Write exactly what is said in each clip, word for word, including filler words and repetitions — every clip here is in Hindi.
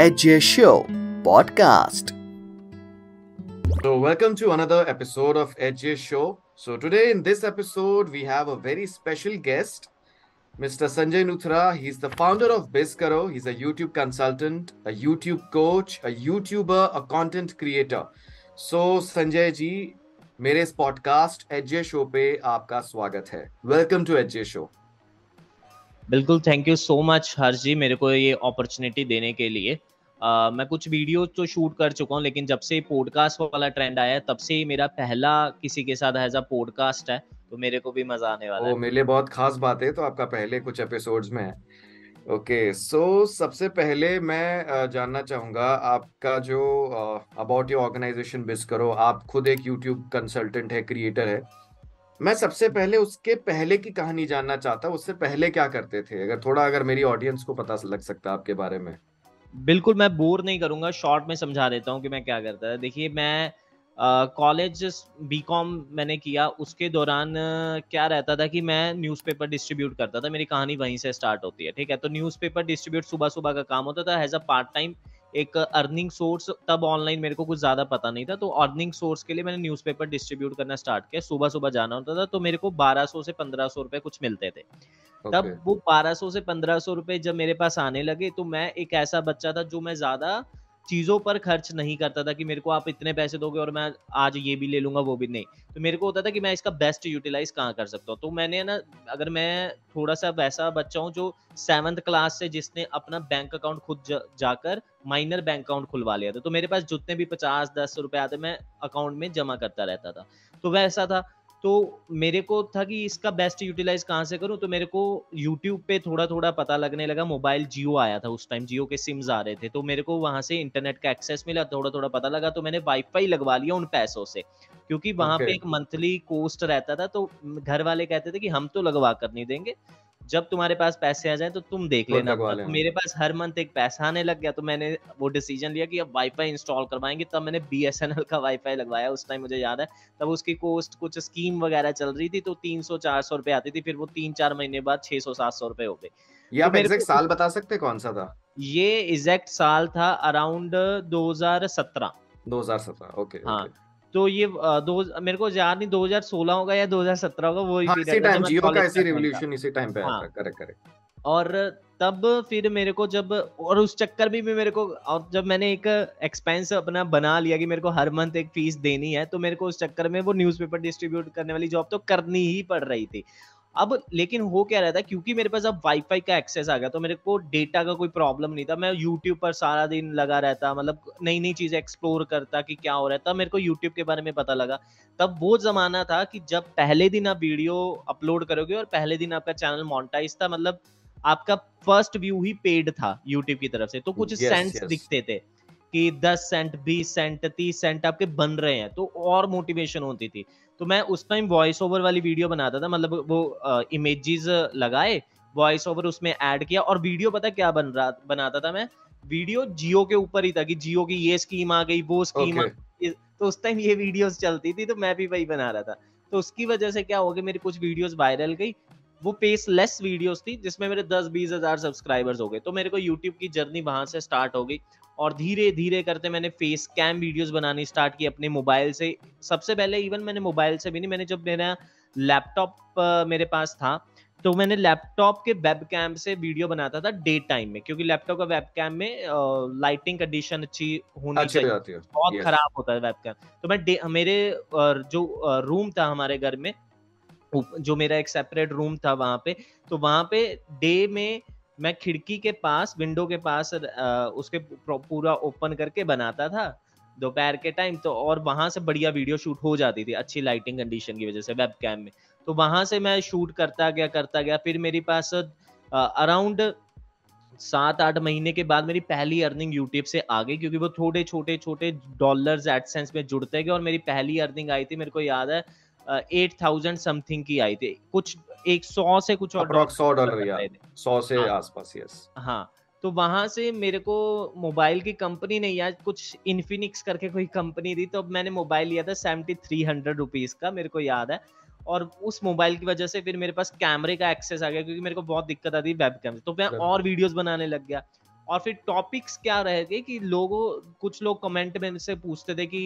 Edge Show podcast. So welcome to another episode of Edge Show. So today in this episode we have a very special guest, Mister Sanjay Luthra. He's the founder of BizKaro. He's a YouTube consultant, a YouTube coach, a YouTuber, a content creator. So Sanjay ji, मेरे इस पॉडकास्ट एजे शो पे आपका स्वागत है. Welcome to AJ show. बिल्कुल, thank you so much Harsh ji मेरे को ये अपॉर्चुनिटी देने के लिए. uh, मैं कुछ वीडियो तो शूट कर चुका हूँ, लेकिन जब से पॉडकास्ट वाला ट्रेंड आया तब से ही मेरा पहला किसी के साथ एज अ पॉडकास्ट है, तो मेरे को भी मजा आने वाला ओ, है. मेरे लिए बहुत खास बात है, तो आपका पहले कुछ एपिसोड्स में है. ओके, सो सबसे पहले मैं जानना चाहूँगा आपका जो अबाउट योर ऑर्गेनाइजेशन BizKaro. आप खुद एक यूट्यूब कंसल्टेंट है, क्रिएटर है. मैं सबसे पहले उसके पहले की कहानी जानना चाहता हूँ, उससे पहले क्या करते थे, अगर थोड़ा अगर मेरी ऑडियंस को पता लग सकता है आपके बारे में. बिल्कुल, मैं बोर नहीं करूँगा, शॉर्ट में समझा देता हूँ कि मैं क्या करता था. देखिए, मैं कॉलेज बी कॉम मैंने किया, उसके दौरान uh, क्या रहता था कि मैं न्यूज़पेपर डिस्ट्रीब्यूट करता था. मेरी कहानी वहीं से स्टार्ट होती है, ठीक है. तो न्यूज़पेपर डिस्ट्रीब्यूट सुबह सुबह का काम होता था एज अ पार्ट टाइम एक अर्निंग सोर्स. तब ऑनलाइन मेरे को कुछ ज़्यादा पता नहीं था, तो अर्निंग सोर्स के लिए मैंने न्यूज़पेपर डिस्ट्रीब्यूट करना स्टार्ट किया. सुबह सुबह जाना होता था, तो मेरे को बारह सौ से पंद्रह सौ रुपए कुछ मिलते थे. okay. तब वो बारह सौ से पंद्रह सौ रुपए जब मेरे पास आने लगे, तो मैं एक ऐसा बच्चा था जो मैं ज़्यादा चीज़ों पर खर्च नहीं करता था कि मेरे को आप इतने पैसे दोगे और मैं आज ये भी ले लूँगा वो भी नहीं. तो मेरे को होता था कि मैं इसका बेस्ट यूटिलाइज कहाँ कर सकता हूँ. तो मैंने ना, अगर मैं थोड़ा सा वैसा बच्चा हूँ जो सेवन्थ क्लास से जिसने अपना बैंक अकाउंट खुद जा, जाकर माइनर बैंक अकाउंट खुलवा लिया था, तो मेरे पास जितने भी पचास दस रुपये आते मैं अकाउंट में जमा करता रहता था. तो वैसा था, तो मेरे को था कि इसका बेस्ट यूटिलाइज कहाँ से करूँ. तो मेरे को यूट्यूब पे थोड़ा थोड़ा पता लगने लगा. मोबाइल जियो आया था उस टाइम, जियो के सिम्स आ रहे थे, तो मेरे को वहाँ से इंटरनेट का एक्सेस मिला, थोड़ा थोड़ा पता लगा. तो मैंने वाईफाई लगवा लिया उन पैसों से, क्योंकि वहाँ okay. पे एक मंथली कॉस्ट रहता था. तो घर वाले कहते थे कि हम तो लगवा कर नहीं देंगे, जब तुम्हारे पास पैसे आ जाए तो तुम देख लेना. तो मेरे पास हर मंथ एक पैसा आने लग गया, तो मैंने वो डिसीजन लिया कि अब वाईफाई इंस्टॉल करवाएंगे. तब मैंने बीएसएनएल का वाईफाई लगवाया उस टाइम, मुझे याद है. तब उसकी कॉस्ट कुछ स्कीम वगैरह चल रही थी, तो तीन सौ चार सौ रुपए आती थी. फिर वो तीन चार महीने बाद छह सौ सात सौ रुपए हो गए. आप एग्जैक्ट साल बता सकते कौन सा था? ये एग्जैक्ट साल था अराउंड दो हजार सत्रह. दो हजार सत्रह, ओके. हाँ, तो ये दो मेरे को याद नहीं दो हजार सोलह होगा या दो हजार सत्रह होगा. वो इसी टाइम जियो का ऐसी रिवॉल्यूशन इसी टाइम पे आया था. Correct correct. और तब फिर मेरे को जब और उस चक्कर भी, भी मेरे को और जब मैंने एक एक्सपेंस अपना बना लिया कि मेरे को हर मंथ एक फीस देनी है, तो मेरे को उस चक्कर में वो न्यूज़पेपर डिस्ट्रीब्यूट करने वाली जॉब तो करनी ही पड़ रही थी. अब लेकिन हो क्या रहा था, क्योंकि मेरे पास अब वाईफाई का एक्सेस आ गया, तो मेरे को डेटा का कोई प्रॉब्लम नहीं था. मैं यूट्यूब पर सारा दिन लगा रहता, मतलब नई नई चीज़ें एक्सप्लोर करता कि क्या हो रहा था. मेरे को यूट्यूब के बारे में पता लगा. तब वो ज़माना था कि जब पहले दिन आप वीडियो अपलोड करोगे और पहले दिन आपका चैनल मोनेटाइज था, मतलब आपका फर्स्ट व्यू ही पेड था यूट्यूब की तरफ से. तो कुछ yes, सेंट्स yes. दिखते थे कि दस सेंट, बीस सेंट, तीस सेंट आपके बन रहे हैं, तो और मोटिवेशन होती थी. तो मैं उस टाइम वॉइस ओवर वाली वीडियो बनाता था, मतलब वो इमेजेस लगाए, वॉइस ओवर उसमें ऐड किया, और वीडियो पता क्या बन रहा बनाता था मैं. वीडियो जियो के ऊपर ही था कि जियो की ये स्कीम आ गई, वो स्कीम okay. आ गई. तो उस टाइम ये वीडियोस चलती थी, तो मैं भी वही बना रहा था. तो उसकी वजह से क्या हो गया, मेरी कुछ वीडियोस वायरल गई. वो पेसलेस वीडियोस थी जिसमें मेरे दस बीस हजार सब्सक्राइबर्स हो गए. तो मेरे को यूट्यूब की जर्नी वहां से स्टार्ट हो गई. और धीरे धीरे करते मैंने फेस कैम वीडियोस बनानी स्टार्ट की अपने मोबाइल से. सबसे पहले इवन मैंने मोबाइल से भी नहीं, मैंने जब मेरा लैपटॉप मेरे पास था, तो मैंने लैपटॉप के वेब कैम से वीडियो बनाता था डे टाइम में, क्योंकि लैपटॉप का वेब कैम में लाइटिंग कंडीशन अच्छी होनी चाहिए, बहुत खराब होता है वेब कैम. तो मैं मेरे जो रूम था हमारे घर में, जो मेरा एक सेपरेट रूम था वहाँ पे, तो वहाँ पे डे में मैं खिड़की के पास, विंडो के पास उसके पूरा ओपन करके बनाता था दोपहर के टाइम. तो और वहाँ से बढ़िया वीडियो शूट हो जाती थी अच्छी लाइटिंग कंडीशन की वजह से वेब कैम में. तो वहाँ से मैं शूट करता गया करता गया. फिर मेरे पास अराउंड सात आठ महीने के बाद मेरी पहली अर्निंग यूट्यूब से आ गई, क्योंकि वो थोड़े छोटे छोटे डॉलर्स एडसेंस में जुड़ते गए. और मेरी पहली अर्निंग आई थी, मेरे को याद है एट थाउजेंड समथिंग की आई थी, कुछ एक सौ से कुछ और डॉलर सौ से आसपास. यस, हाँ. तो वहां से मेरे को मोबाइल की कंपनी नहीं यार, कुछ इन्फिनिक्स करके कोई कंपनी थी, तो अब मैंने मोबाइल लिया था सेवेंटी थ्री हंड्रेड रुपीज का, मेरे को याद है. और उस मोबाइल की वजह से फिर मेरे पास कैमरे का एक्सेस आ गया, क्योंकि मेरे को बहुत दिक्कत आती वेब कैम से. तो मैं और वीडियोज बनाने लग गया. और फिर टॉपिक्स क्या रह गए कि लोगों कुछ लोग कमेंट में से पूछते थे कि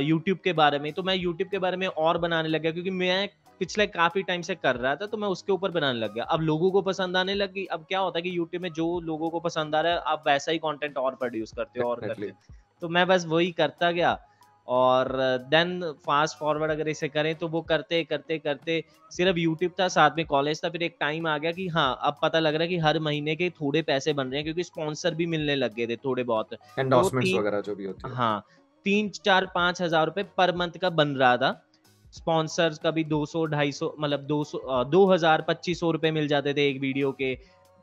यूट्यूब के बारे में, तो मैं यूट्यूब के बारे में और बनाने लग गया क्योंकि मैं पिछले काफी टाइम से कर रहा था, तो मैं उसके ऊपर बनाने लग गया। अब लोगों को पसंद आने लगी। अब क्या होता है कि यूट्यूब में जो लोगों को पसंद आ रहा है आप वैसा ही कंटेंट और प्रोड्यूस करते हो और करते हो, तो मैं बस वही करता गया। और देन फास्ट फॉरवर्ड अगर इसे करें तो वो करते करते करते सिर्फ यूट्यूब था, साथ में कॉलेज था। फिर एक टाइम आ गया कि हाँ अब पता लग रहा है कि हर महीने के थोड़े पैसे बन रहे हैं क्योंकि स्पॉन्सर भी मिलने लग गए थे थोड़े बहुत, एंडोर्समेंट्स वगैरह जो भी होते हैं। हाँ, तीन चार पाँच हजार रुपये पर मंथ का बन रहा था। स्पॉन्सर्स का भी दो सौ ढाई सौ मतलब दो सौ दो हजार पच्चीस सौ रुपये मिल जाते थे एक वीडियो के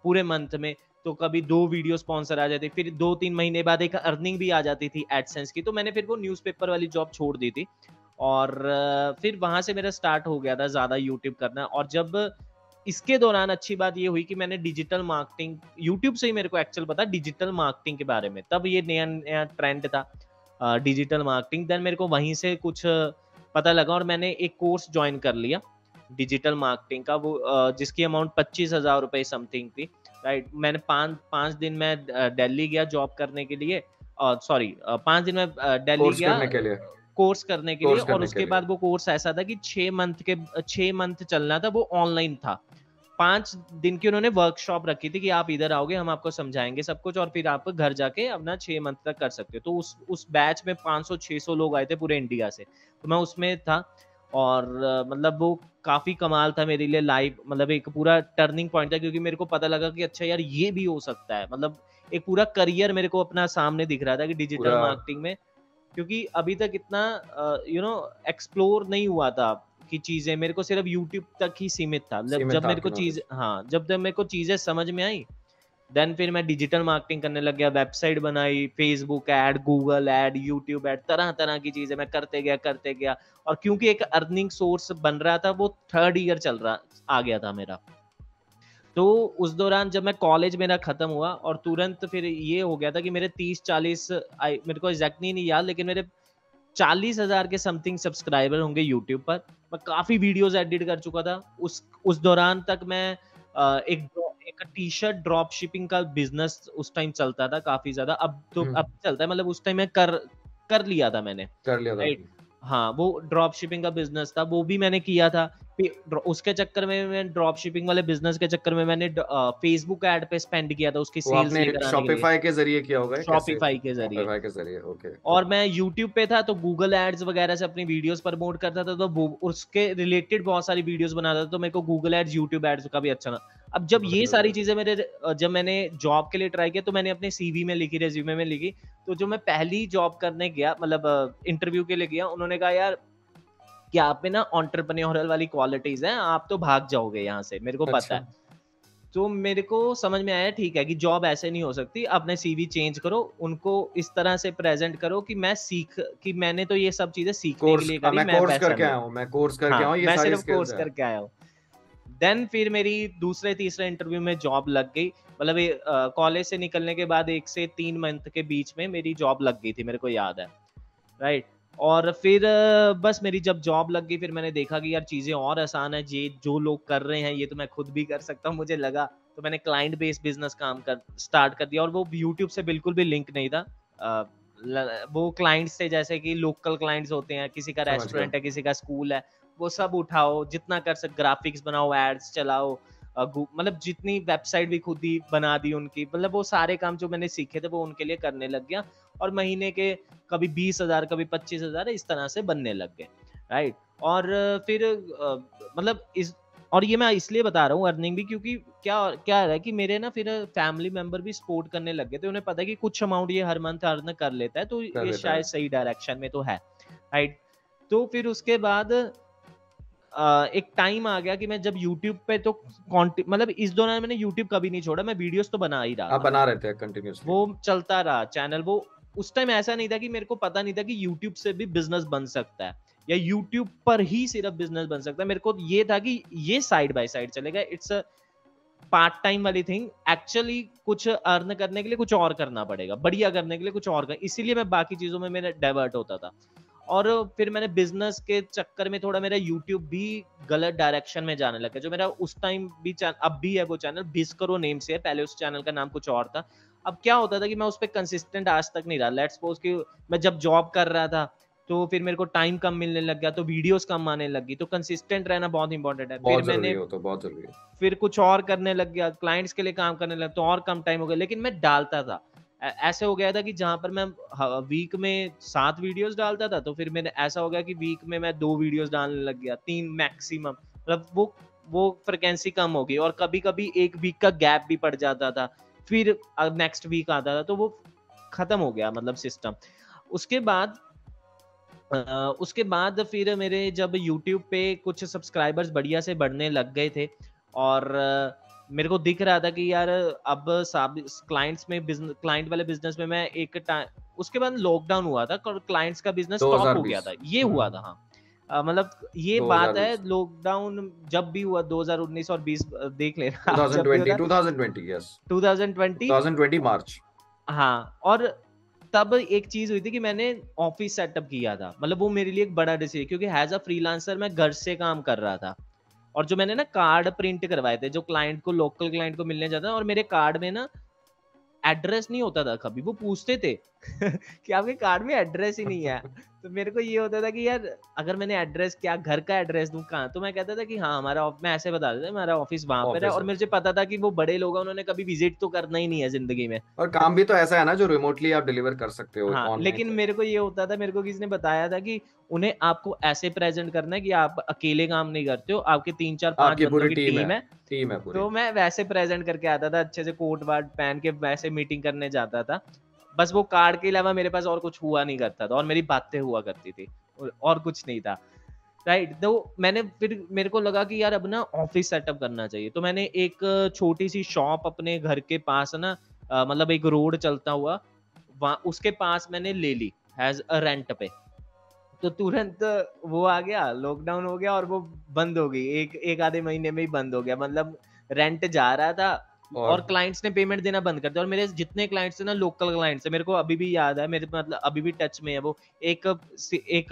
पूरे मंथ में। तो कभी दो वीडियो स्पॉन्सर आ जाते, फिर दो तीन महीने बाद एक अर्निंग भी आ जाती थी एडसेंस की। तो मैंने फिर वो न्यूज़पेपर वाली जॉब छोड़ दी थी और फिर वहाँ से मेरा स्टार्ट हो गया था ज़्यादा यूट्यूब करना। और जब इसके दौरान अच्छी बात ये हुई कि मैंने डिजिटल मार्केटिंग, यूट्यूब से ही मेरे को एक्चुअल पता डिजिटल मार्केटिंग के बारे में, तब ये नया नया ट्रेंड था डिजिटल मार्केटिंग। देन मेरे को वहीं से कुछ पता लगा और मैंने एक कोर्स ज्वाइन कर लिया डिजिटल मार्केटिंग का, वो जिसकी अमाउंट पच्चीस हज़ार रुपये समथिंग थी, राइट। मैंने पाँच पाँच दिन में दिल्ली गया जॉब करने के लिए, सॉरी पाँच दिन में दिल्ली गया कोर्स करने के लिए, और उसके बाद वो कोर्स ऐसा था कि छः मंथ के छः मंथ चलना था, वो ऑनलाइन था। पाँच दिन की उन्होंने वर्कशॉप रखी थी कि आप इधर आओगे हम आपको समझाएंगे सब कुछ और फिर आप घर जाके अपना छः मंथ तक कर सकते हो। तो उस उस बैच में पाँच सौ छः सौ लोग आए थे पूरे इंडिया से, तो मैं उसमें था। और मतलब वो काफ़ी कमाल था मेरे लिए, लाइफ मतलब एक पूरा टर्निंग पॉइंट था क्योंकि मेरे को पता लगा कि अच्छा यार ये भी हो सकता है, मतलब एक पूरा करियर मेरे को अपना सामने दिख रहा था कि डिजिटल मार्केटिंग में, क्योंकि अभी तक इतना यू नो एक्सप्लोर नहीं हुआ था कि चीज़ें मेरे को सिर्फ यूट्यूब तक ही सीमित था। मतलब जब मेरे को चीज़ हाँ जब जब मेरे को चीज़ें समझ में आई देन फिर मैं डिजिटल मार्केटिंग करने लग गया, वेबसाइट बनाई, Facebook ad, Google ad, YouTube ad, तरह तरह की चीज़ें मैं करते गया करते गया। और क्योंकि एक अर्निंग सोर्स बन रहा था, वो थर्ड ईयर चल रहा आ गया था मेरा, तो उस दौरान जब मैं कॉलेज मेरा ख़त्म हुआ और तुरंत फिर ये हो गया था कि मेरे तीस चालीस आई मेरे को एग्जैक्टली नहीं याद, लेकिन मेरे चालीस हज़ार के समथिंग सब्सक्राइबर होंगे यूट्यूब पर। मैं काफ़ी वीडियोज़ एडिट कर चुका था उस उस दौरान तक। मैं एक एक टी शर्ट ड्रॉप शिपिंग का बिजनेस उस टाइम चलता था काफी ज्यादा, अब तो अब चलता है, मतलब उस टाइम मैं कर कर लिया था मैंने कर लिया था हाँ। वो ड्रॉप शिपिंग का बिजनेस था, वो भी मैंने किया था। उसके चक्कर में मैं ड्रॉप शिपिंग वाले बिजनेस के चक्कर में मैंने फेसबुक ऐड पे स्पेंड किया था उसकी सेल्स लेकर, शॉपिफाई के जरिए किया होगा, शॉपिफाई के जरिए ओके। और मैं यूट्यूब पे था तो गूगल एड्स वगैरह से अपनी वीडियोस प्रमोट करता था, तो वो उसके रिलेटेड बहुत सारी वीडियोस बनाता था, तो मेरे को गूगल एड्स यूट्यूब एड्स का भी अच्छा ना। अब जब ये सारी चीजें मेरे जब मैंने जॉब के लिए ट्राई किया तो मैंने अपने सीवी में लिखी, रेज्यूमे में लिखी, तो जो मैं पहली जॉब करने गया मतलब इंटरव्यू के लिए गया, उन्होंने कहा यार कि आप में ना एंटरप्रेन्योरल वाली क्वालिटीज हैं, आप तो भाग जाओगे यहाँ से, मेरे को अच्छा। पता है। तो मेरे को समझ में आया ठीक है कि जॉब ऐसे नहीं हो सकती, अपने सीवी चेंज करो, उनको इस तरह से प्रेजेंट करो कि मैं सीख कि मैंने तो ये सब चीजें सीखने के लिए करी, मैं कोर्स करके आया हूं, मैं कोर्स करके आया हूं, ये सारी स्किल्स कोर्स करके आया हूं। देन फिर मेरी दूसरे तीसरे इंटरव्यू में जॉब लग गई, मतलब कॉलेज से निकलने के बाद एक से तीन मंथ के बीच में मेरी जॉब लग गई थी, मेरे को याद है, राइट। और फिर बस मेरी जब जॉब लग गई फिर मैंने देखा कि यार चीज़ें और आसान है, ये जो लोग कर रहे हैं ये तो मैं खुद भी कर सकता हूँ, मुझे लगा। तो मैंने क्लाइंट बेस्ड बिजनेस काम कर स्टार्ट कर दिया और वो यूट्यूब से बिल्कुल भी लिंक नहीं था। आ, ल, वो क्लाइंट्स थे जैसे कि लोकल क्लाइंट्स होते हैं, किसी का रेस्टोरेंट है, किसी का स्कूल है, वो सब उठाओ जितना कर सक, ग्राफिक्स बनाओ, एड्स चलाओ, मतलब जितनी वेबसाइट भी खुद ही बना दी उनकी, मतलब वो सारे काम जो मैंने सीखे थे वो उनके लिए करने लग गया। और महीने के कभी बीस हजार कभी पच्चीस हजार इस तरह से बनने लग गए, राइट। और फिर मतलब इस और ये मैं इसलिए बता रहा हूँ अर्निंग भी, क्योंकि क्या क्या है कि मेरे ना फिर फैमिली मेंबर भी सपोर्ट करने लग गए थे, उन्हें पता है कि कुछ अमाउंट ये हर मंथ अर्न कर लेता है तो ये शायद सही डायरेक्शन में तो है, राइट। तो फिर उसके बाद Uh, एक टाइम आ गया कि मैं जब YouTube पे तो मतलब इस दौरान मैंने YouTube कभी नहीं छोड़ा, मैं वीडियोस तो बना ही रहा था, बना रहे थे कंटिन्यूअसली, वो चलता रहा चैनल। वो उस टाइम ऐसा नहीं था कि मेरे को पता नहीं था कि YouTube से भी बिजनेस बन सकता है या YouTube पर ही सिर्फ बिजनेस बन सकता है। मेरे को ये था कि ये साइड बाय साइड चलेगा, इट्स अ पार्ट टाइम वाली थिंग, एक्चुअली कुछ अर्न करने के लिए कुछ और करना पड़ेगा, बढ़िया करने के लिए कुछ और, इसीलिए मैं बाकी चीजों में मेरा डाइवर्ट होता था। और फिर मैंने बिजनेस के चक्कर में थोड़ा मेरा यूट्यूब भी गलत डायरेक्शन में जाने लगा। जो मेरा उस टाइम भी चैनल अब भी है वो चैनल बिस्करो नेम से है, पहले उस चैनल का नाम कुछ और था, अब क्या होता था कि मैं उस पर कंसिस्टेंट आज तक नहीं रहा। लेट्स सपोज कि मैं जब जॉब कर रहा था तो फिर मेरे को टाइम कम मिलने लग गया, तो वीडियोस कम आने लग गई, तो कंसिस्टेंट रहना बहुत इंपॉर्टेंट है। बहुत फिर मैंने तो बहुत फिर कुछ और करने लग गया, क्लाइंट्स के लिए काम करने लगा, तो और कम टाइम हो गया, लेकिन मैं डालता था। ऐसे हो गया था कि जहाँ पर मैं वीक में सात वीडियोस डालता था, तो फिर मैंने ऐसा हो गया कि वीक में मैं दो वीडियोस डालने लग गया, तीन मैक्सिमम, मतलब वो वो फ्रिक्वेंसी कम हो गई। और कभी कभी एक वीक का गैप भी पड़ जाता था, फिर नेक्स्ट वीक आता था, तो वो खत्म हो गया मतलब सिस्टम। उसके बाद उसके बाद फिर मेरे जब यूट्यूब पे कुछ सब्सक्राइबर्स बढ़िया से बढ़ने लग गए थे और मेरे को दिख रहा था कि यार अब क्लाइंट्स में बिजनेस क्लाइंट वाले बिजनेस में मैं एक टाइम, उसके बाद लॉकडाउन हुआ था और क्लाइंट्स का बिजनेस स्टॉप हो गया था, ये हुआ था। हाँ मतलब ये बात है, लॉकडाउन जब भी हुआ दो हज़ार उन्नीस और बीस देख लेना, दो हज़ार बीस मार्च। हाँ, और तब एक चीज हुई थी कि मैंने ऑफिस सेटअप किया था, मतलब वो मेरे लिए एक बड़ा डिसीजन, क्योंकि एज अ फ्रीलांसर मैं घर से काम कर रहा था। और जो मैंने ना कार्ड प्रिंट करवाए थे जो क्लाइंट को, लोकल क्लाइंट को मिलने जाता था, और मेरे कार्ड में ना एड्रेस नहीं होता था कभी, वो पूछते थे कि आपके कार्ड में एड्रेस ही नहीं है। तो मेरे को ये होता था कि यार अगर मैंने एड्रेस, क्या घर का एड्रेस दूं कहाँ, तो मैं कहता था कि हाँ हमारा, मैं ऐसे बता देता हमारा ऑफिस वहां पर है, और मुझे पता था कि वो बड़े लोग हैं, उन्होंने कभी विजिट तो करना ही नहीं है जिंदगी में। और काम भी तो ऐसा है ना जो रिमोटली आप डिलीवर कर सकते हो। हाँ, लेकिन मेरे को ये होता था, मेरे को किसी ने बताया था कि उन्हें आपको ऐसे प्रेजेंट करना है कि आप अकेले काम नहीं करते हो, आपके तीन चार पांच बंदों की टीम है, टीम है पूरी। तो मैं वैसे प्रेजेंट करके आता था, अच्छे से कोट वाट पहन के वैसे मीटिंग करने जाता था, बस वो कार्ड के अलावा मेरे पास और कुछ हुआ नहीं करता था, और मेरी बातें हुआ करती थी और कुछ नहीं था, राइट। तो मैंने फिर, मेरे को लगा कि यार अब ना ऑफिस सेटअप करना चाहिए, तो मैंने एक छोटी सी शॉप अपने घर के पास ना, मतलब एक रोड चलता हुआ वहाँ, उसके पास मैंने ले ली एज अ रेंट पे। तो तुरंत वो आ गया, लॉकडाउन हो गया और वो बंद हो गई, एक एक आधे महीने में ही बंद हो गया, मतलब रेंट जा रहा था और, और क्लाइंट्स ने पेमेंट देना बंद कर दिया। और मेरे जितने क्लाइंट्स थे ना लोकल क्लाइंट्स, मेरे को अभी भी याद है, मेरे मतलब अभी भी टच में है वो। एक एक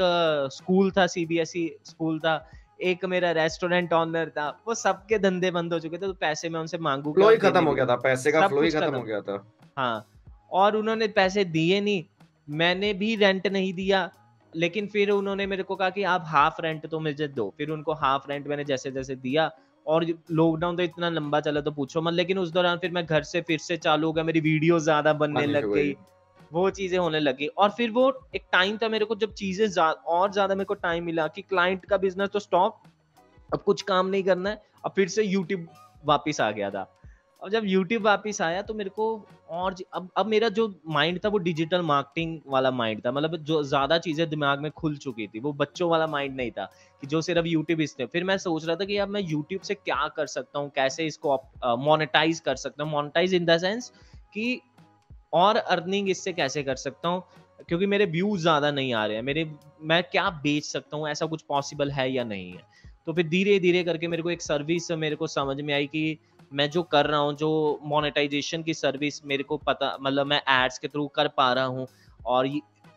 स्कूल था, सीबीएसई स्कूल था, एक मेरा रेस्टोरेंट ऑनर था, वो सबके धंधे बंद हो चुके थे, तो पैसे मैं उनसे मांगू, फ्लो ही खत्म हो गया था, पैसे का फ्लो ही खत्म हो गया था। हाँ, और उन्होंने पैसे दिए नहीं, मैंने भी रेंट नहीं दिया, लेकिन फिर उन्होंने मेरे को कहा कि आप हाफ रेंट तो मुझे दो, फिर उनको हाफ रेंट मैंने जैसे जैसे दिया। और लॉकडाउन तो इतना लंबा चला तो पूछो मत, लेकिन उस दौरान फिर मैं घर से फिर से चालू हो गया, मेरी वीडियो ज्यादा बनने लग गई, वो चीजें होने लगी। और फिर वो एक टाइम था मेरे को जब चीजें और ज्यादा, मेरे को टाइम मिला कि क्लाइंट का बिजनेस तो स्टॉप, अब कुछ काम नहीं करना है, अब फिर से यूट्यूब वापिस आ गया था। और जब यूट्यूब वापिस आया तो मेरे को और अब अब मेरा जो माइंड था वो डिजिटल मार्केटिंग वाला माइंड था, मतलब जो ज़्यादा चीज़ें दिमाग में खुल चुकी थी, वो बच्चों वाला माइंड नहीं था कि जो सिर्फ यूट्यूब इसने। फिर मैं सोच रहा था कि अब मैं यूट्यूब से क्या कर सकता हूँ, कैसे इसको मोनेटाइज कर सकता हूँ, मोनेटाइज इन द सेंस कि और अर्निंग इससे कैसे कर सकता हूँ, क्योंकि मेरे व्यूज़ ज़्यादा नहीं आ रहे हैं, मेरे मैं क्या बेच सकता हूँ, ऐसा कुछ पॉसिबल है या नहीं है। तो फिर धीरे धीरे करके मेरे को एक सर्विस मेरे को समझ में आई कि मैं जो कर रहा हूँ, जो मोनेटाइजेशन की सर्विस मेरे को पता, मतलब मैं एड्स के थ्रू कर पा रहा हूँ। और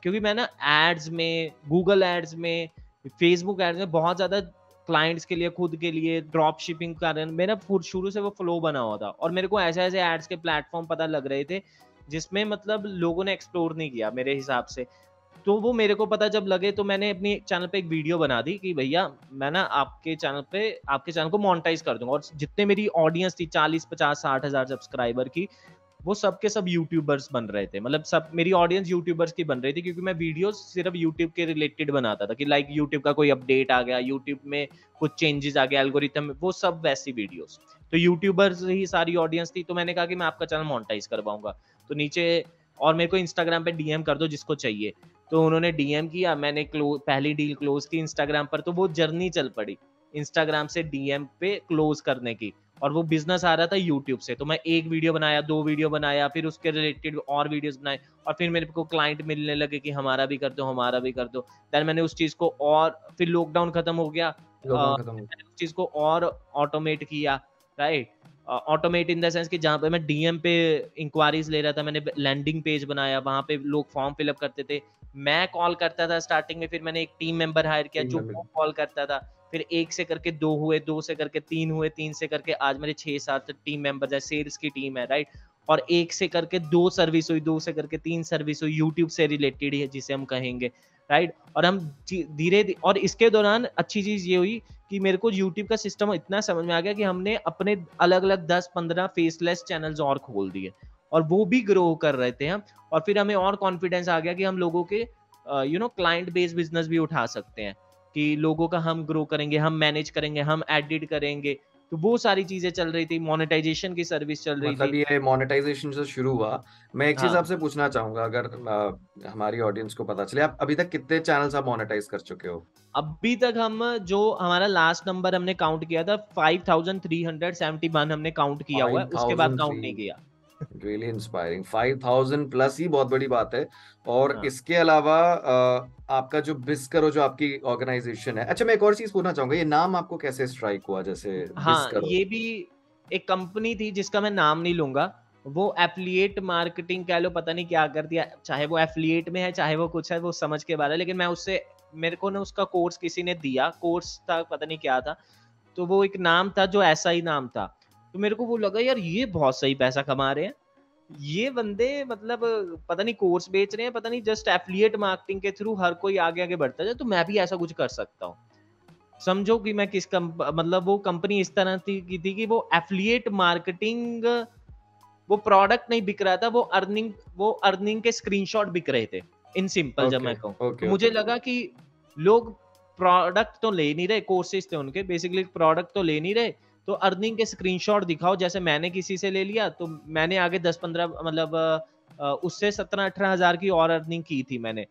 क्योंकि मैं ना एड्स में, गूगल एड्स में, फेसबुक एड्स में बहुत ज़्यादा क्लाइंट्स के लिए, खुद के लिए ड्रॉप शिपिंग कर रहे हैं, मेरा शुरू से वो फ्लो बना हुआ था। और मेरे को ऐसे ऐसे एड्स के प्लेटफॉर्म पता लग रहे थे जिसमें मतलब लोगों ने एक्सप्लोर नहीं किया मेरे हिसाब से, तो वो मेरे को पता जब लगे तो मैंने अपनी चैनल पे एक वीडियो बना दी कि भैया मैं ना आपके चैनल पे, आपके चैनल को मोनेटाइज कर दूंगा। और जितने मेरी ऑडियंस थी चालीस पचास साठ हज़ार सब्सक्राइबर की, वो सब के सब यूट्यूबर्स बन रहे थे, मतलब सब मेरी ऑडियंस यूट्यूबर्स की बन रही थी, क्योंकि मैं वीडियोस सिर्फ यूट्यूब के रिलेटेड बनाता था कि लाइक यूट्यूब का कोई अपडेट आ गया, यूट्यूब में कुछ चेंजेस आ गया एल्गोरिथम में, वो सब वैसी वीडियोस। तो यूट्यूबर्स ही सारी ऑडियंस थी, तो मैंने कहा कि मैं आपका चैनल मोनेटाइज करवाऊंगा, तो नीचे और मेरे को इंस्टाग्राम पे डीएम कर दो जिसको चाहिए। तो उन्होंने डीएम किया, मैंने पहली डील क्लोज की इंस्टाग्राम पर। तो वो जर्नी चल पड़ी इंस्टाग्राम से डीएम पे क्लोज करने की, और वो बिजनेस आ रहा था यूट्यूब से। तो मैं एक वीडियो बनाया, दो वीडियो बनाया, फिर उसके रिलेटेड और वीडियोस बनाए, और फिर मेरे को क्लाइंट मिलने लगे कि हमारा भी कर दो, हमारा भी कर दो। देन मैंने उस चीज़ को और, फिर लॉकडाउन खत्म हो गया, मैंने उस चीज़ को और ऑटोमेट किया, right. Automate in the sense कि जहाँ पे मैं डीएम पे इंक्वायरीज ले रहा था, मैंने लैंडिंग पेज बनाया, वहाँ पे लोग फॉर्म फिलअप करते थे, मैं कॉल करता था स्टार्टिंग में, फिर मैंने एक टीम मेंबर हायर किया जो वो कॉल करता था, फिर एक से करके दो हुए, दो से करके तीन हुए, तीन से करके आज मेरे छः सात टीम मेंबर्स है, सेल्स की टीम है, राइट। और एक से करके दो सर्विस हुई, दो से करके तीन सर्विस हुई यूट्यूब से रिलेटेड है जिसे हम कहेंगे, राइट। और हम धीरे, और इसके दौरान अच्छी चीज़ ये हुई कि मेरे को यूट्यूब का सिस्टम इतना समझ में आ गया कि हमने अपने अलग अलग दस पंद्रह फेसलेस चैनल्स और खोल दिए और वो भी ग्रो कर रहे थे हम। और फिर हमें और कॉन्फिडेंस आ गया कि हम लोगों के you know client based business भी उठा सकते हैं, कि लोगों का हम ग्रो करेंगे, हम मैनेज करेंगे, हम एडिट करेंगे। तो वो सारी चीजें चल रही थी, मोनेटाइजेशन की सर्विस चल रही मतलब थी। ये मोनेटाइजेशन से शुरू हुआ। मैं एक हाँ। चीज आपसे पूछना चाहूंगा, अगर आ, हमारी ऑडियंस को पता चले, आप अभी तक कितने चैनल्स आप मोनेटाइज कर चुके हो? अभी तक हम जो हमारा लास्ट नंबर हमने काउंट किया था पाँच हज़ार तीन सौ इकहत्तर हमने काउंट किया हुआ है, उसके बाद काउंट नहीं किया। रियली इंस्पायरिंग, पाँच हज़ार प्लस ही बहुत बड़ी बात है। और हाँ। इसके अलावा आपका जो बिस्करो, जो आपकी ऑर्गेनाइजेशन है, अच्छा मैं एक और चीज पूछना चाहूंगा, ये नाम आपको कैसे स्ट्राइक हुआ? जैसे हाँ, ये भी एक कंपनी थी जिसका मैं नाम नहीं लूंगा, वो एफिलिएट मार्केटिंग कह लो, पता नहीं क्या करती है, चाहे वो एफिलिएट में है चाहे वो कुछ है, वो समझ के बारे। लेकिन मैं उससे, मेरे को ना उसका कोर्स किसी ने दिया, कोर्स था पता नहीं क्या था, तो वो एक नाम था जो ऐसा ही नाम था, तो मेरे को वो लगा यार ये बहुत सही पैसा कमा रहे हैं ये बंदे, मतलब पता नहीं कोर्स बेच रहे हैं, पता नहीं जस्ट एफिलिएट मार्केटिंग के थ्रू हर कोई आगे आगे बढ़ता है, तो मैं भी ऐसा कुछ कर सकता हूँ। समझो कि मैं किस कम, मतलब वो कंपनी इस तरह थी की थी कि वो एफिलिएट मार्केटिंग, वो प्रोडक्ट नहीं बिक रहा था, वो अर्निंग वो अर्निंग के स्क्रीनशॉट बिक रहे थे इन सिंपल। जब मैं कहूँ मुझे लगा कि लोग प्रोडक्ट तो ले नहीं रहे, कोर्सेज थे उनके बेसिकली, प्रोडक्ट तो ले नहीं रहे, तो अर्निंग के स्क्रीनशॉट दिखाओ। जैसे मैंने किसी से ले लिया तो मैंने आगे दस पंद्रह मतलब उससे सत्रह अठारह हजार की और अर्निंग की थी मैंने,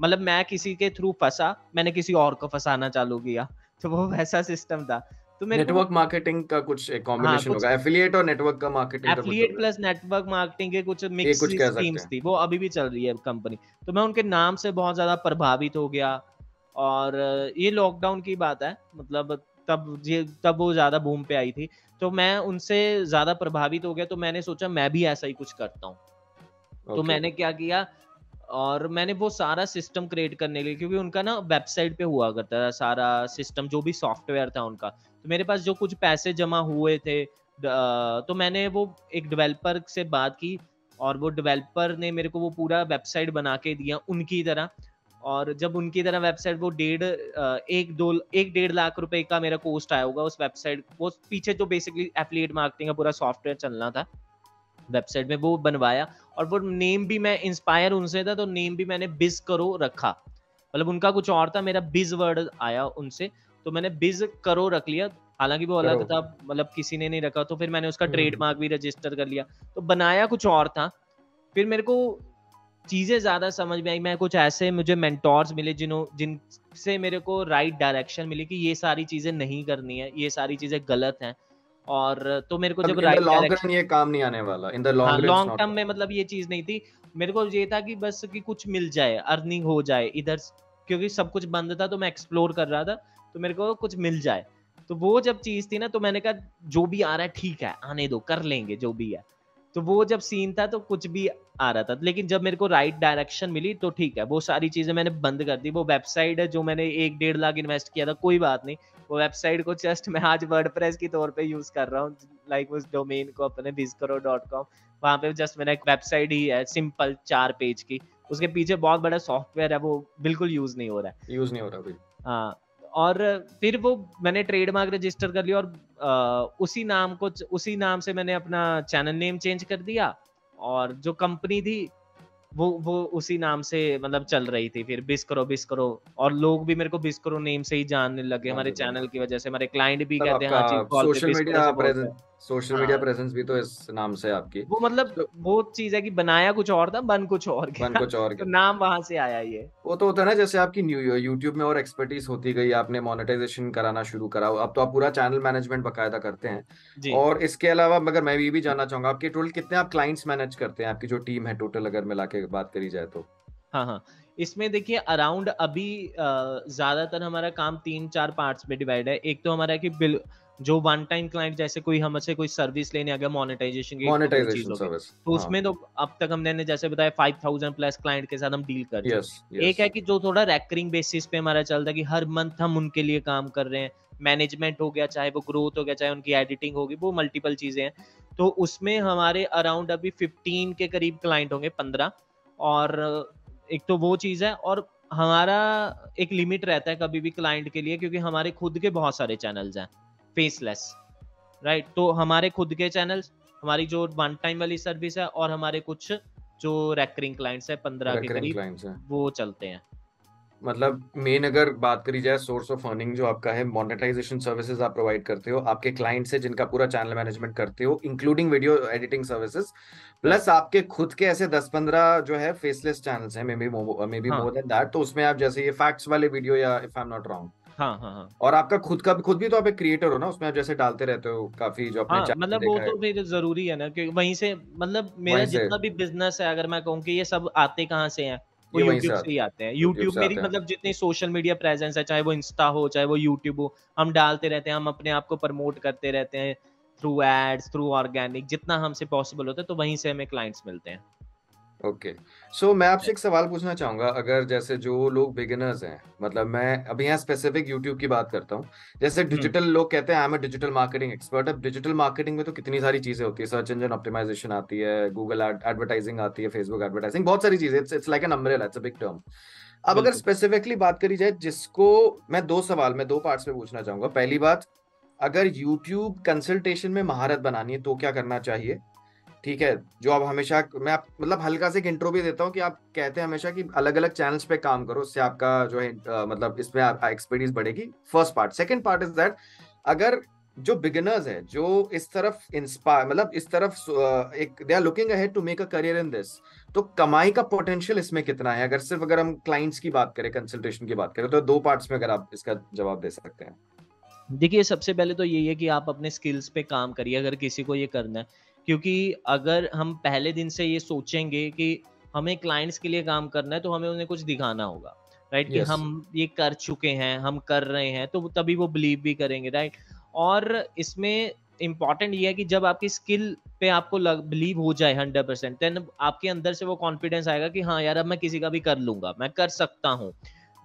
मतलब मैं किसी के थ्रू फंसा, मैंने किसी और को फंसाना चालू किया, तो वो वैसा सिस्टम था। तो मेरे नेटवर्क मार्केटिंग का कुछ कॉम्बिनेशन होगा, एफिलिएट और नेटवर्क का marketing, affiliate plus network marketing के कुछ मिक्स स्कीम्स थी, वो अभी भी चल रही है कंपनी। तो मैं उनके नाम से बहुत ज्यादा प्रभावित हो गया, और ये लॉकडाउन की बात है, मतलब तब ये तब वो ज्यादा बूम पे आई थी, तो मैं उनसे ज्यादा प्रभावित हो गया, तो मैंने सोचा मैं भी ऐसा ही कुछ करता हूँ। okay. तो मैंने क्या किया, और मैंने वो सारा सिस्टम क्रिएट करने के लिए, क्योंकि उनका ना वेबसाइट पे हुआ करता था सारा सिस्टम, जो भी सॉफ्टवेयर था उनका, तो मेरे पास जो कुछ पैसे जमा हुए थे, तो मैंने वो एक डेवलपर से बात की, और वो डेवलपर ने मेरे को वो पूरा वेबसाइट बना के दिया उनकी तरह। और जब उनकी तरह वेबसाइट, वो डेढ़ एक दो एक डेढ़ लाख रुपए का मेरा कोस्ट आया होगा उस वेबसाइट, वो पीछे जो बेसिकली एफिलिएट मार्केटिंग का पूरा सॉफ्टवेयर चलना था वेबसाइट में, वो बनवाया। और वो नेम भी, मैं इंस्पायर उनसे था, तो नेम भी मैंने बिज करो रखा, मतलब उनका कुछ और था, मेरा बिज वर्ड आया उनसे, तो मैंने बिज करो रख लिया, हालांकि वो अलग था, मतलब किसी ने नहीं रखा। तो फिर मैंने उसका ट्रेडमार्क भी रजिस्टर कर लिया, तो बनाया कुछ और था। फिर मेरे को चीज़ें ज़्यादा समझ में आई, मैं कुछ ऐसे, मुझे मेंटोर्स मिले जिन्हों जिनसे मेरे को राइट डायरेक्शन मिली कि ये सारी चीज़ें नहीं करनी है, ये सारी चीज़ें गलत हैं। और तो मेरे को जब राइट डायरेक्शन, ये काम नहीं आने वाला in the long long term में, मतलब ये चीज़ नहीं थी, मेरे को ये था कि बस कि कुछ मिल जाए, अर्निंग हो जाए इधर, क्योंकि सब कुछ बंद था, तो मैं एक्सप्लोर कर रहा था, तो मेरे को कुछ मिल जाए। तो वो जब चीज़ थी ना, तो मैंने कहा जो भी आ रहा है ठीक है, आने दो, कर लेंगे जो भी है। तो वो जब सीन था तो कुछ भी आ रहा था, लेकिन जब मेरे को राइट डायरेक्शन मिली तो ठीक है, वो सारी चीज़ें मैंने बंद कर दी। वो वेबसाइट है जो मैंने एक डेढ़ लाख इन्वेस्ट किया था, कोई बात नहीं, वो वेबसाइट को जस्ट मैं आज वर्डप्रेस की तौर पे यूज़ कर रहा हूँ, लाइक उस डोमेन को अपने बिजकरो डॉट कॉम, वहाँ पे जस्ट मैंने एक वेबसाइट ही है सिंपल चार पेज की, उसके पीछे बहुत बड़ा सॉफ्टवेयर है, वो बिल्कुल यूज़ नहीं हो रहा है, यूज़ नहीं हो रहा भाई। हाँ, और फिर वो मैंने ट्रेडमार्क रजिस्टर कर लिया, और आ, उसी नाम को उसी नाम से मैंने अपना चैनल नेम चेंज कर दिया, और जो कंपनी थी वो वो उसी नाम से मतलब चल रही थी फिर, बिस्करो बिस्करो। और लोग भी मेरे को बिस्करो नेम से ही जानने लगे हमारे चैनल की वजह से, हमारे क्लाइंट भी कहते हैं हाँ जी, social media presence, social media presence भी तो इस नाम से आपकी, वो मतलब वो चीज है कि बनाया कुछ और था, बन कुछ और गया, बन कुछ और गया। तो नाम वहां से आया। ये वो तो होता है ना, जैसे आपकी न्यू यूट्यूब में और एक्सपर्टीज होती गई, आपने मोनेटाइजेशन कराना शुरू करा, अब तो आप पूरा चैनल मैनेजमेंट बकायदा करते हैं। और इसके अलावा मगर मैं ये भी जानना चाहूंगा, आपके टोटल कितने आप क्लाइंट्स मैनेज करते हैं, आपकी जो टीम है टोटल अगर मिला के बात करी जाए तो? हाँ हाँ, इसमें देखिए अराउंड अभी ज्यादातर हमारा काम तीन चार पार्ट्स में डिवाइड है। एक तो हमारा कि जो वन टाइम क्लाइंट, जैसे कोई हमसे कोई सर्विस लेने आ गया मोनेटाइजेशन की चीज हो गई, तो उसमें तो अब तक हमने जैसे बताया पाँच हज़ार प्लस क्लाइंट के साथ हम डील कर रहे हैं। एक है कि जो थोड़ा रेकरिंग बेसिस पे हमारा चलता है कि हर मंथ हम उनके लिए काम कर रहे हैं, मैनेजमेंट हो गया, चाहे वो ग्रोथ हो गया, चाहे उनकी एडिटिंग होगी, वो मल्टीपल चीजें हैं। तो उसमें हमारे अराउंड अभी पंद्रह के करीब क्लाइंट होंगे, पंद्रह। और एक तो वो चीज है, और हमारा एक लिमिट रहता है कभी भी क्लाइंट के लिए, क्योंकि हमारे खुद के बहुत सारे चैनल्स हैं फेसलेस, राइट। तो हमारे खुद के चैनल्स, हमारी जो वन टाइम वाली सर्विस है, और हमारे कुछ जो रेकरिंग क्लाइंट्स है पंद्रह के करीब, वो चलते हैं। मतलब मेन अगर बात करी जाए सोर्स ऑफ अर्निंग जो आपका है, मोनेटाइजेशन सर्विसेज आप प्रोवाइड करते हो आपके क्लाइंट से, जिनका पूरा चैनल मैनेजमेंट करते हो including video editing services, plus आपके खुद के ऐसे दस पंद्रह जो है फेसलेस चैनल्स हैं, maybe maybe more than that. तो उसमें आप जैसे ये फैक्ट्स वाले वीडियो, या if I am not wrong, हाँ, हाँ, हाँ. और आपका खुद का खुद भी तो आप एक क्रिएटर हो ना, उसमें आप जैसे डालते रहते हो काफी जो अपने, हाँ, मतलब वो तो फिर जरूरी है ना, क्योंकि वहीं से मतलब मेरा जितना भी बिजनेस है, अगर मैं कहूँ कि ये सब आते कहाँ से हैं, वो YouTube से ही आते हैं। YouTube मेरी मतलब जितनी सोशल मीडिया प्रेजेंस है, चाहे वो इंस्टा हो, चाहे वो YouTube हो, हम डालते रहते हैं, हम अपने आप को प्रमोट करते रहते हैं थ्रू एड्स, थ्रू ऑर्गेनिक, जितना हमसे पॉसिबल होता है, तो वहीं से हमें क्लाइंट्स मिलते हैं। Okay okay. सो so, मैं आपसे एक सवाल पूछना चाहूंगा, अगर जैसे जो लोग बिगिनर्स हैं, मतलब मैं अभी यहाँ स्पेसिफिक यूट्यूब की बात करता हूँ, जैसे डिजिटल लोग कहते हैं I am a digital marketing expert. अब डिजिटल मार्केटिंग में तो कितनी सारी चीजें होती है, सर्च इंजन ऑप्टिमाइजेशन आती है, गूगल एडवर्टाइजिंग आती है, फेसबुक एडवर्टाइजिंग, बहुत सारी चीजें, it's it's like an umbrella, it's a big term. अब अगर स्पेसिफिकली बात करी जाए, जिसको मैं दो सवाल मैं दो पार्ट्स में पूछना चाहूंगा। पहली बात, अगर यूट्यूब कंसल्टेशन में महारत बनानी है तो क्या करना चाहिए? ठीक है, जो आप हमेशा, मैं आप मतलब हल्का से एक इंट्रो भी देता हूँ कि आप कहते हैं हमेशा कि अलग अलग चैनल्स पे काम करो, उससे आपका जो है आ, मतलब इसमें आपका एक्सपर्टीज बढ़ेगी। First part. Second part is that, अगर जो बिगिनर्स है, जो इस तरफ इंस्पायर मतलब इस तरफ एक they are looking ahead to make a career in this, तो कमाई का पोटेंशियल इसमें कितना है? अगर सिर्फ अगर हम क्लाइंट्स की बात करें, कंसल्टेशन की बात करें, तो दो पार्ट्स में अगर आप इसका जवाब दे सकते हैं। देखिए, सबसे पहले तो यही है कि आप अपने स्किल्स पे काम करिए अगर किसी को ये करना है, क्योंकि अगर हम पहले दिन से ये सोचेंगे कि हमें क्लाइंट्स के लिए काम करना है, तो हमें उन्हें कुछ दिखाना होगा, राइट, कि हम ये कर चुके हैं, हम कर रहे हैं, तो तभी वो बिलीव भी करेंगे, राइट। और इसमें इम्पॉर्टेंट ये है कि जब आपकी स्किल पे आपको बिलीव हो जाए हंड्रेड परसेंट, देन आपके अंदर से वो कॉन्फिडेंस आएगा कि हाँ यार, अब मैं किसी का भी कर लूंगा, मैं कर सकता हूँ।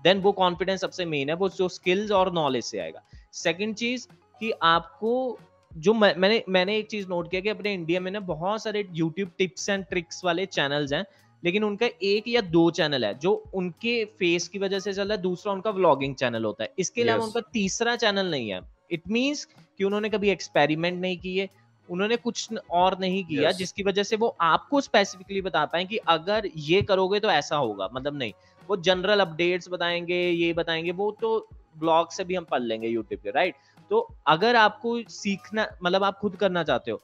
देन वो कॉन्फिडेंस सबसे मेन है, वो जो स्किल्स और नॉलेज से आएगा। सेकेंड चीज कि आपको जो मैं, मैंने मैंने एक चीज नोट किया कि अपने इंडिया में ना बहुत सारे YouTube टिप्स एंड ट्रिक्स वाले चैनल्स हैं, लेकिन उनका एक या दो चैनल है जो उनके फेस की वजह से चल रहा है, दूसरा उनका व्लॉगिंग चैनल होता है, इसके अलावा yes. उनका तीसरा चैनल नहीं है। इट मींस कि उन्होंने कभी एक्सपेरिमेंट नहीं किए, उन्होंने कुछ और नहीं किया yes. जिसकी वजह से वो आपको स्पेसिफिकली बता पाए कि अगर ये करोगे तो ऐसा होगा, मतलब नहीं, वो जनरल अपडेट्स बताएंगे, ये बताएंगे, वो तो ब्लॉग से भी हम पढ़ लेंगे यूट्यूब पे, राइट। तो अगर आपको सीखना, मतलब आप खुद करना चाहते हो,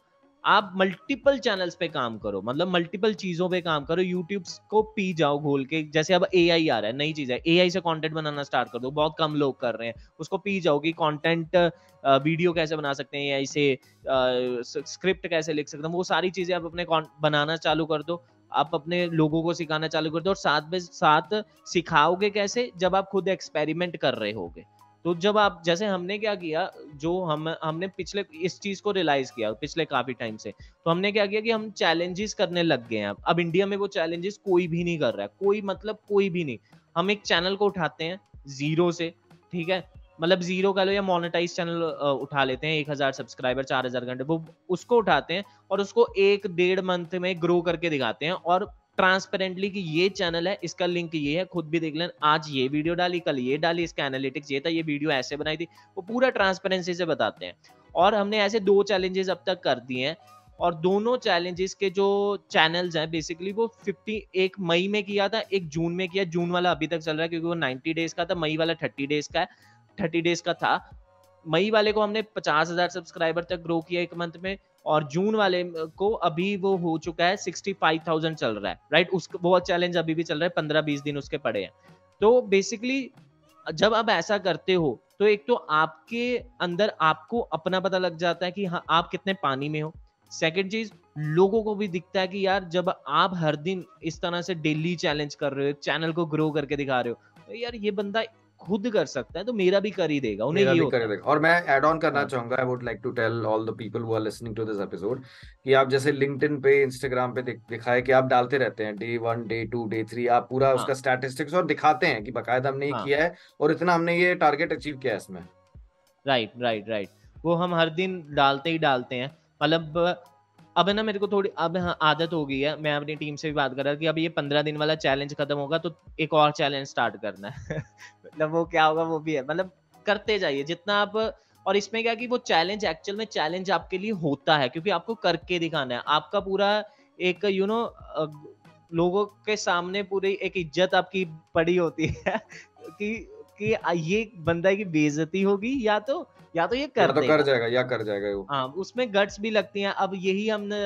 आप मल्टीपल चैनल्स पे काम करो, मतलब मल्टीपल चीजों पे काम करो, यूट्यूब को पी जाओ घोल के। जैसे अब एआई आ रहा है, नई चीज है, एआई से कंटेंट बनाना स्टार्ट कर दो, बहुत कम लोग कर रहे हैं, उसको पी जाओ कि कंटेंट, वीडियो कैसे बना सकते हैं एआई से, स्क्रिप्ट कैसे लिख सकते हैं, वो सारी चीजें आप अपने बनाना चालू कर दो, आप अपने लोगों को सिखाना चालू कर दो, और साथ में साथ सिखाओगे कैसे जब आप खुद एक्सपेरिमेंट कर रहे होगे। तो जब आप, जैसे हमने क्या किया, जो हम हमने पिछले इस चीज को रियलाइज किया पिछले काफी टाइम से, तो हमने क्या किया कि हम चैलेंजेस करने लग गए हैं। अब इंडिया में वो चैलेंजेस कोई भी नहीं कर रहा है, कोई मतलब कोई भी नहीं। हम एक चैनल को उठाते हैं जीरो से, ठीक है, मतलब जीरो कह लो या मोनेटाइज चैनल उठा लेते हैं, एक हजार सब्सक्राइबर, चार हजार घंटे, वो उसको उठाते हैं और उसको एक डेढ़ मंथ में ग्रो करके दिखाते हैं, और ट्रांसपेरेंटली कि ये चैनल है, इसका लिंक ये है, खुद भी देख लें, आज ये वीडियो डाली, कल ये डाली, इसका एनालिटिक्स ये था, ये वीडियो ऐसे बनाई थी, वो पूरा ट्रांसपेरेंसी से बताते हैं। और हमने ऐसे दो चैलेंजेस अब तक कर दिए हैं, और दोनों चैलेंजेस के जो चैनल्स हैं बेसिकली वो फिफ्टी एक मई में किया था, एक जून में किया, जून वाला अभी तक चल रहा है क्योंकि वो नाइन्टी डेज का था, मई वाला थर्टी डेज का है, थर्टी डेज का था। मई वाले को हमने पचास हजार सब्सक्राइबर तक ग्रो किया एक मंथ में, और जून वाले को अभी वो हो चुका है सिक्सटी फाइव थाउजेंड चल रहा है, राइट। उस वो चैलेंज अभी भी चल रहा है, पंद्रह बीस दिन उसके पड़े हैं। तो बेसिकली जब आप ऐसा करते हो तो एक तो आपके अंदर आपको अपना पता लग जाता है कि हाँ आप कितने पानी में हो। सेकेंड चीज, लोगों को भी दिखता है कि यार जब आप हर दिन इस तरह से डेली चैलेंज कर रहे हो, चैनल को ग्रो करके दिखा रहे हो, तो यार ये बंदा खुद कर सकता है तो मेरा भी कर ही देगा, उन्हें ये होता है। और मैं ऐड ऑन करना चाहूंगा, I would like to tell all the people who are listening to this episode कि आप जैसे लिंक्डइन पे, इंस्टाग्राम पे दिखाए कि आप डालते रहते हैं day one, day two, day three, आप पूरा उसका स्टैटिस्टिक्स और दिखाते हैं कि बाकायदा हमने ये किया है और इतना हमने ये टारगेट अचीव किया है इसमें। राइट राइट राइट वो हम हर दिन डालते ही डालते हैं। मतलब अब ना मेरे को थोड़ी अब हाँ, आदत हो गई है, मैं अपनी टीम से भी बात कर रहा कि अब ये पंद्रह दिन वाला चैलेंज खत्म होगा तो एक और चैलेंज स्टार्ट करना है मतलब वो क्या होगा वो भी है, मतलब करते जाइए जितना आप। और इसमें क्या कि वो चैलेंज एक्चुअल में चैलेंज आपके लिए होता है क्योंकि आपको करके दिखाना है, आपका पूरा एक यू you नो know, लोगों के सामने पूरी एक इज्जत आपकी पड़ी होती है कि कि ये बंदा की बेइज्जती होगी या तो या तो ये कर, तो कर जाएगा या कर जाएगा वो। हाँ, उसमें गट्स भी लगती हैं। अब यही हमने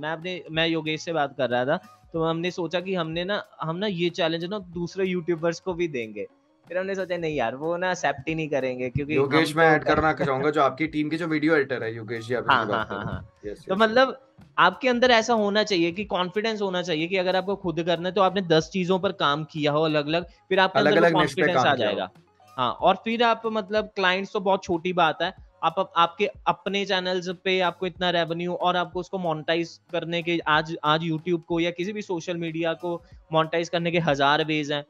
मैं अपने मैं योगेश से बात कर रहा था तो हमने सोचा कि हमने ना हम ना ये चैलेंज ना दूसरे यूट्यूबर्स को भी देंगे, फिर हमने सोचा नहीं यार वो ना एक्सेप्ट ही नहीं करेंगे क्योंकि योगेश मैं ऐड करना चाहूंगा जो आपकी टीम के जो वीडियो एडिटर है योगेश जी, तो मतलब आपके अंदर ऐसा होना चाहिए कि कॉन्फिडेंस होना चाहिए कि अगर आपको खुद करना है तो आपने दस चीजों पर काम किया हो अलग अलग, फिर आपके अंदर कॉन्फिडेंस आ जाएगा। हाँ, और फिर आप मतलब क्लाइंट्स तो बहुत छोटी बात है, आप, आप आपके अपने चैनल्स पे आपको इतना रेवेन्यू और आपको उसको मोनेटाइज करने के आज आज यूट्यूब को या किसी भी सोशल मीडिया को मोनेटाइज करने के हजार वेज हैं,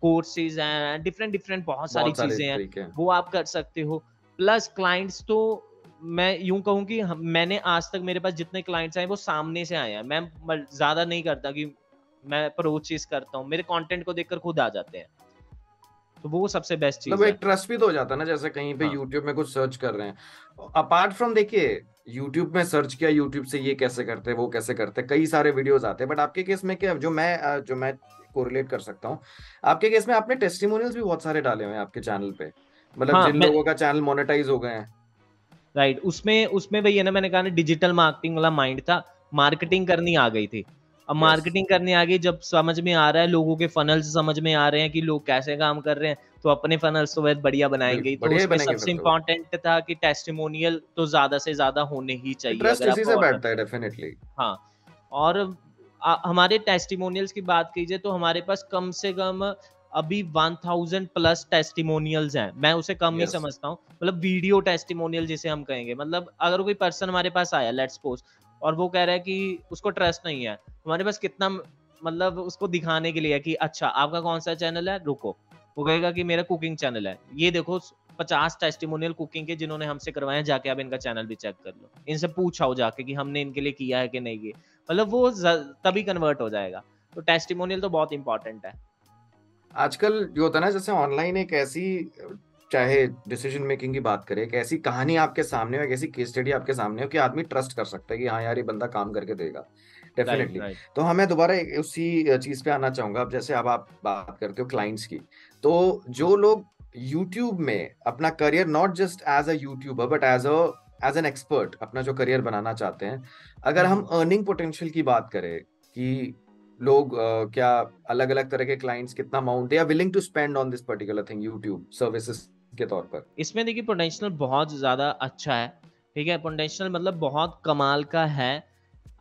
कोर्सेज हैं, डिफरेंट डिफरेंट बहुत सारी चीजें हैं, वो आप कर सकते हो। प्लस क्लाइंट्स तो मैं यूं कहूँ कि मैंने आज तक मेरे पास जितने क्लाइंट्स आए वो सामने से आए हैं, मैं ज्यादा नहीं करता कि मैं अप्रोचेस करता हूँ, मेरे कॉन्टेंट को देखकर खुद आ जाते हैं, तो वो सबसे बेस्ट चीज है। तो एक ट्रस्ट भी तो हो जाता है ना, जैसे कहीं पे यूट्यूब में कुछ सर्च कर रहे हैं, अपार्ट फ्रॉम देखिए यूट्यूब में सर्च किया, यूट्यूब से ये कैसे करते हैं वो कैसे करते हैं, कई सारे वीडियोस आते हैं, बट आपके केस में क्या जो मैं जो मैं कोरिलेट कर सकता हूँ आपके केस में आपने टेस्टिमोनियल्स भी बहुत सारे डाले हुए हैं आपके चैनल पे, मतलब हाँ, जिन लोगों का चैनल मोनेटाइज हो गए हैं। राइट, उसमें उसमें वही है ना, मैंने कहा ना डिजिटल मार्केटिंग वाला माइंड था, मार्केटिंग करनी आ गई थी। अब मार्केटिंग yes. करने आ गई, जब समझ में आ रहा है लोगों के फनल्स समझ में आ रहे हैं कि लोग कैसे काम कर रहे हैं तो अपने फनल्स तो बहुत बढ़िया बनाएंगे। तो उसमें सबसे इम्पोर्टेंट था कि टेस्टिमोनियल तो ज्यादा से ज्यादा होने ही चाहिए। ट्रस्ट इसी से बैठता है डेफिनेटली। हाँ, और आ, हमारे टेस्टिमोनियल्स की बात कीजिए तो हमारे पास कम से कम अभी वन थाउज़ेंड प्लस टेस्टिमोनियल्स हैं, मैं उसे कम yes. ही समझता हूँ, मतलब वीडियो टेस्टिमोनियल जिसे हम कहेंगे। मतलब अगर कोई पर्सन हमारे पास आया लेट्स सपोज और वो कह रहा है कि उसको ट्रस्ट नहीं है, हमारे पास कितना मतलब उसको दिखाने के लिए है कि अच्छा आपका कौन सा चैनल है, रुको वो कहेगा कि मेरा कुकिंग चैनल है, ये देखो पचास टेस्टिमोनियल कुकिंग के जिन्होंने हमसे करवाए, जाके आप इनका चैनल भी चेक कर लो, इनसे पूछाओ जाके कि हमने इनके लिए किया है कि नहीं, ये मतलब वो तभी कन्वर्ट हो जाएगा। तो टेस्टिमोनियल तो बहुत इंपॉर्टेंट है। आजकल जो होता है ना, जैसे ऑनलाइन एक ऐसी चाहे डिसीजन मेकिंग की बात करें, एक ऐसी कहानी आपके सामने हो, एक ऐसी केस स्टडी आपके सामने हो कि आदमी ट्रस्ट कर सकता है कि हाँ यार ये बंदा काम करके देगा डेफिनेटली। तो हमें दोबारा उसी चीज पे आना चाहूंगा। अब जैसे अब आप बात करते हो क्लाइंट्स की, तो जो लोग यूट्यूब में अपना career not just as a YouTuber but as a as an expert अपना जो करियर बनाना चाहते हैं, अगर हम अर्निंग पोटेंशियल की बात करें कि लोग uh, क्या अलग अलग तरह के क्लाइंट्स कितना amount they are willing to spend on this particular thing YouTube services के तौर पर, इसमें देखिए पोटेंशियल बहुत ज्यादा अच्छा है। ठीक है, पोटेंशियल मतलब बहुत कमाल का है।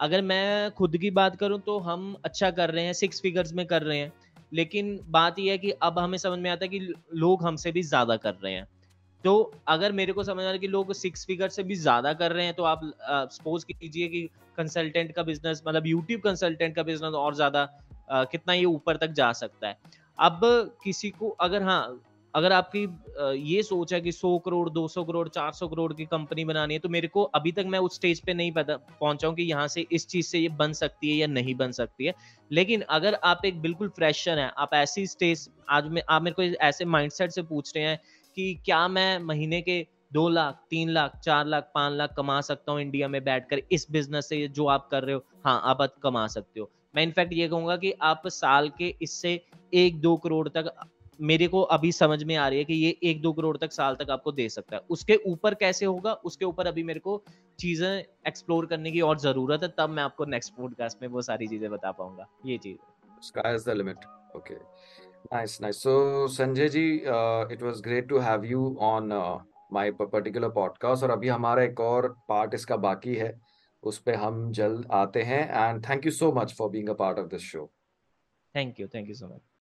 अगर मैं खुद की बात करूं तो हम अच्छा कर रहे हैं, सिक्स फिगर्स में कर रहे हैं, लेकिन बात यह है कि अब हमें समझ में आता है कि लोग हमसे भी ज्यादा कर रहे हैं। तो अगर मेरे को समझ आ रहा है कि लोग सिक्स फिगर से भी ज्यादा कर रहे हैं तो आप सपोज कीजिए कि कंसल्टेंट का बिजनेस, मतलब यूट्यूब कंसल्टेंट का बिजनेस और ज्यादा कितना ये ऊपर तक जा सकता है। अब किसी को अगर हाँ अगर आपकी ये सोच है कि सौ करोड़, दो सौ करोड़, चार सौ करोड़ की कंपनी बनानी है, तो मेरे को अभी तक मैं उस स्टेज पे नहीं पता पहुंचा हूं कि यहाँ से इस चीज से ये बन सकती है या नहीं बन सकती है। लेकिन अगर आप एक बिल्कुल फ्रेशर हैं, आप ऐसी स्टेज आज में आप मेरे को ऐसे माइंडसेट से पूछ रहे हैं कि क्या मैं महीने के दो लाख तीन लाख चार लाख पांच लाख कमा सकता हूँ इंडिया में बैठकर इस बिजनेस से जो आप कर रहे हो, हाँ आप कमा सकते हो। मैं इनफैक्ट ये कहूंगा कि आप साल के इससे एक दो करोड़ तक, मेरे को अभी समझ में आ रही है कि ये एक दो करोड़ तक साल तक आपको दे सकता है। उसके ऊपर कैसे होगा, उसके ऊपर अभी मेरे को चीजें एक्सप्लोर करने की और जरूरत है, तब मैं आपको नेक्स्ट पॉडकास्ट में वो सारी चीजें बता पाऊंगा। ये चीज sky is the limit. Okay, nice nice. So Sanjay ji, it was great to have you on my particular podcast, और अभी हमारा एक और पार्ट इसका बाकी है, उस पे हम जल्द आते हैं। And thank you so much for being a part of this show. Thank you, thank you so much.